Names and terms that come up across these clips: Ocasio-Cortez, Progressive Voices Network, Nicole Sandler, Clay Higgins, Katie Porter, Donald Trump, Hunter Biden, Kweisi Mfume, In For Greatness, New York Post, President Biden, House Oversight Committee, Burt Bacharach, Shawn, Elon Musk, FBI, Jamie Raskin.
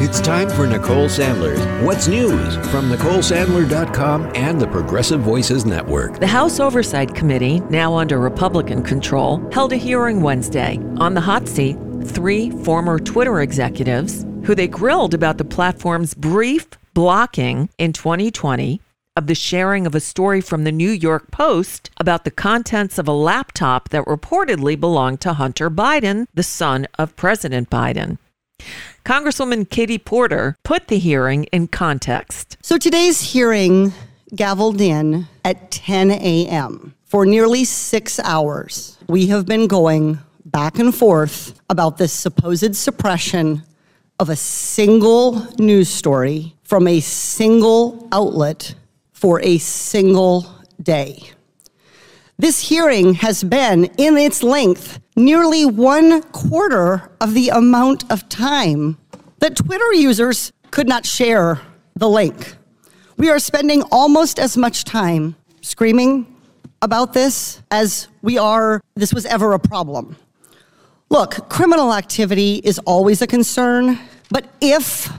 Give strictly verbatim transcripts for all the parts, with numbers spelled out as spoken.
It's time for Nicole Sandler's What's News from Nicole Sandler dot com and the Progressive Voices Network. The House Oversight Committee, now under Republican control, held a hearing Wednesday. On the hot seat, three former Twitter executives who they grilled about the platform's brief blocking in twenty twenty of the sharing of a story from the New York Post about the contents of a laptop that reportedly belonged to Hunter Biden, the son of President Biden. Congresswoman Katie Porter put the hearing in context. So today's hearing gaveled in at ten a.m. For nearly six hours, we have been going back and forth about this supposed suppression of a single news story from a single outlet for a single day. This hearing has been, in its length, nearly one quarter of the amount of time that Twitter users could not share the link. We are spending almost as much time screaming about this as we are, this was ever a problem. Look, criminal activity is always a concern, but if,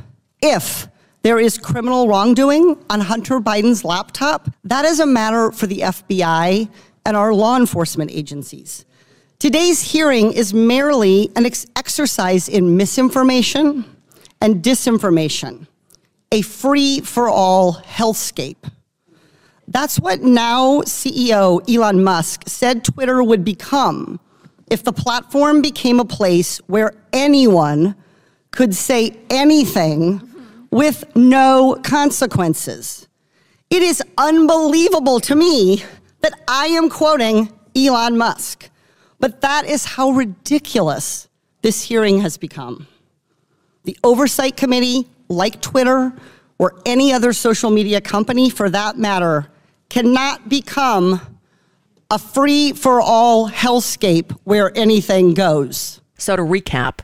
if there is criminal wrongdoing on Hunter Biden's laptop, that is a matter for the F B I and our law enforcement agencies. Today's hearing is merely an ex- exercise in misinformation and disinformation, a free-for-all hellscape. That's what now C E O Elon Musk said Twitter would become if the platform became a place where anyone could say anything with no consequences. It is unbelievable to me that I am quoting Elon Musk. But that is how ridiculous this hearing has become. The Oversight Committee, like Twitter or any other social media company for that matter, cannot become a free-for-all hellscape where anything goes. So to recap,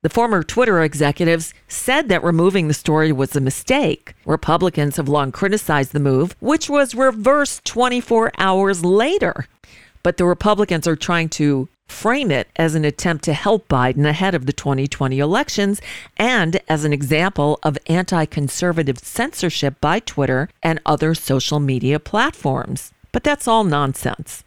the former Twitter executives said that removing the story was a mistake. Republicans have long criticized the move, which was reversed twenty-four hours later. But the Republicans are trying to frame it as an attempt to help Biden ahead of the twenty twenty elections and as an example of anti-conservative censorship by Twitter and other social media platforms. But that's all nonsense.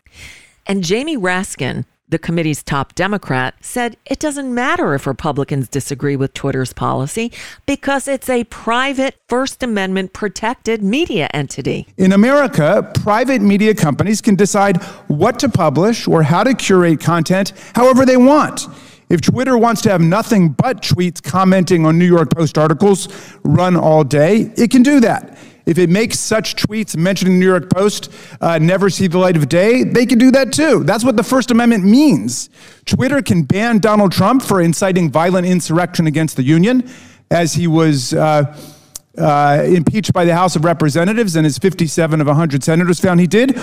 And Jamie Raskin, the committee's top Democrat, said it doesn't matter if Republicans disagree with Twitter's policy because it's a private, First Amendment-protected media entity. In America, private media companies can decide what to publish or how to curate content however they want. If Twitter wants to have nothing but tweets commenting on New York Post articles run all day, it can do that. If it makes such tweets mentioning the New York Post uh, never see the light of day, they can do that too. That's what the First Amendment means. Twitter can ban Donald Trump for inciting violent insurrection against the Union as he was uh, uh, impeached by the House of Representatives and his fifty-seven of one hundred senators found he did.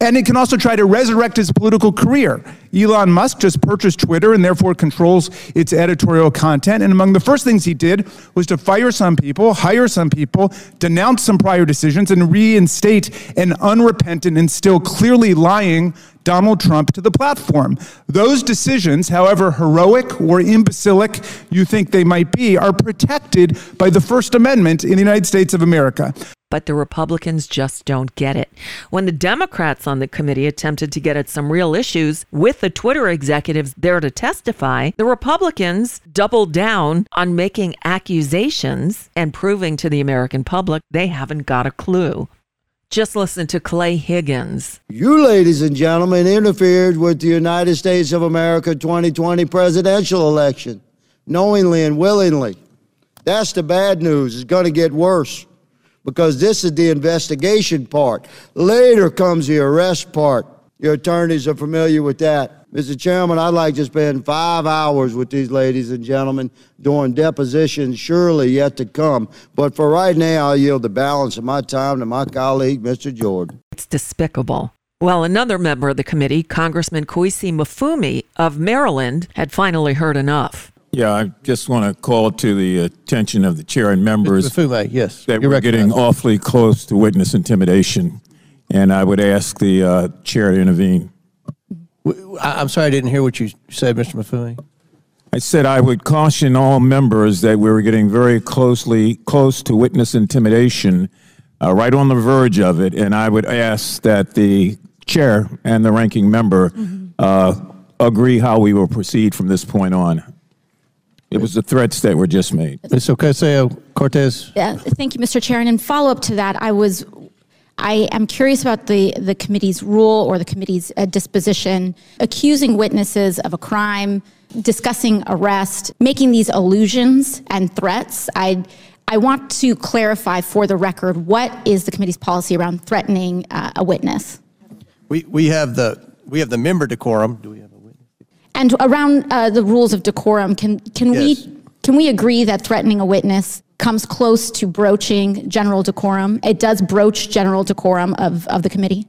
And it can also try to resurrect his political career. Elon Musk just purchased Twitter and therefore controls its editorial content. And among the first things he did was to fire some people, hire some people, denounce some prior decisions, and reinstate an unrepentant and still clearly lying Donald Trump to the platform. Those decisions, however heroic or imbecilic you think they might be, are protected by the First Amendment in the United States of America. But the Republicans just don't get it. When the Democrats on the committee attempted to get at some real issues with the Twitter executives there to testify, the Republicans doubled down on making accusations and proving to the American public they haven't got a clue. Just listen to Clay Higgins. You, ladies and gentlemen, interfered with the United States of America twenty twenty presidential election, knowingly and willingly. That's the bad news. It's going to get worse, because this is the investigation part. Later comes the arrest part. Your attorneys are familiar with that. Mister Chairman, I'd like to spend five hours with these ladies and gentlemen doing depositions surely yet to come. But for right now, I'll yield the balance of my time to my colleague, Mister Jordan. It's despicable. Well, another member of the committee, Congressman Kweisi Mfume of Maryland, had finally heard enough. Yeah, I just want to call to the attention of the chair and members Mfume, yes, that we're getting awfully close to witness intimidation, and I would ask the uh, chair to intervene. I'm sorry I didn't hear what you said, Mister Mfume. I said I would caution all members that we were getting very closely close to witness intimidation, uh, right on the verge of it, and I would ask that the chair and the ranking member mm-hmm. uh, agree how we will proceed from this point on. It was the threats that were just made. Miz Ocasio-Cortez. Yeah, thank you, Mister Chair. And in follow-up to that, I was, I am curious about the, the committee's rule or the committee's uh, disposition, accusing witnesses of a crime, discussing arrest, making these allusions and threats. I I want to clarify for the record, what is the committee's policy around threatening uh, a witness? We we have the we have the member decorum. Do we have a witness? And around uh, the rules of decorum, can can yes. we can we agree that threatening a witness comes close to broaching general decorum? It does broach general decorum of of the committee.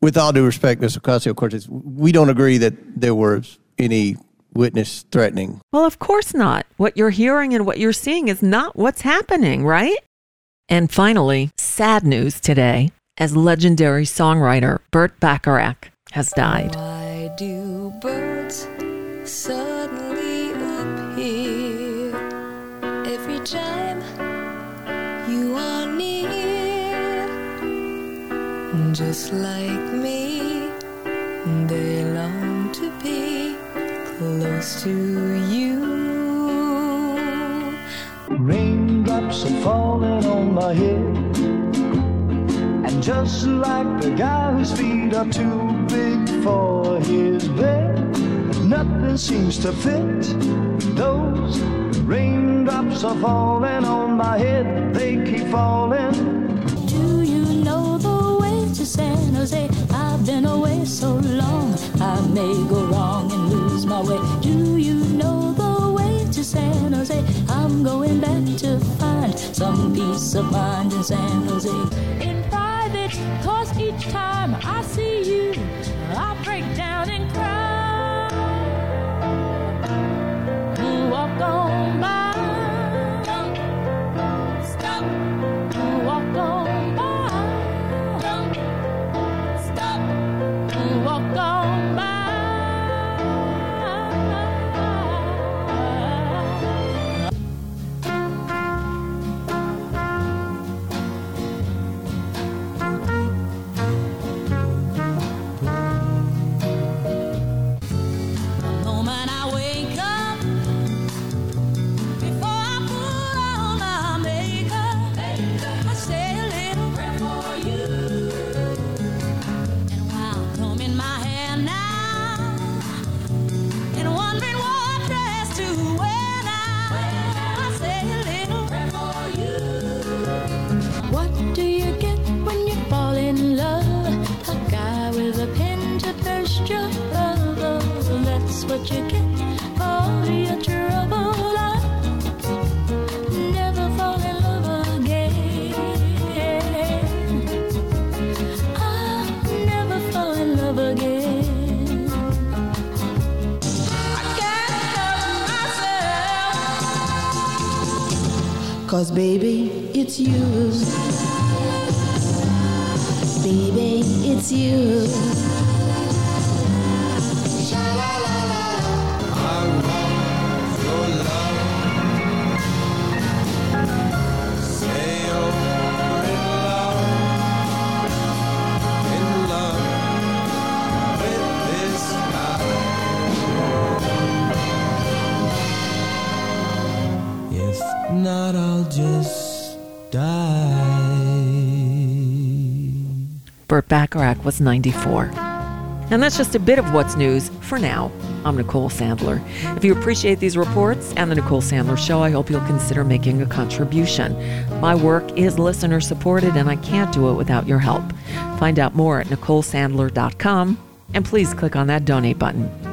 With all due respect, Miz Ocasio-Cortez, we don't agree that there were any witness threatening. Well, of course not. What you're hearing and what you're seeing is not what's happening, right? And finally, sad news today, as legendary songwriter Burt Bacharach has died. Why do birds suddenly appear every time you are near? Just like me, they long to be close to you. Raindrops are falling on my head, and just like the guy whose feet are too big for his bed, nothing seems to fit. Those raindrops are falling on my head, they keep falling. Do you know the way to San Jose? I've been away so long, I may go wrong and lose my way. Do you know the way to San Jose? I'm going back to find some peace of mind in San Jose. In private, 'cause each time I see you, I break down and cry. You walk on by. Stop. Stop. You walk on by. Walk on by. Cause baby, it's you. Baby, it's you. I want your love. Say you're in love, in love with this guy. If not, I'll just die. Burt Bacharach was ninety-four. And that's just a bit of what's news for now. I'm Nicole Sandler. If you appreciate these reports and the Nicole Sandler Show, I hope you'll consider making a contribution. My work is listener supported, and I can't do it without your help. Find out more at nicole sandler dot com, and please click on that donate button.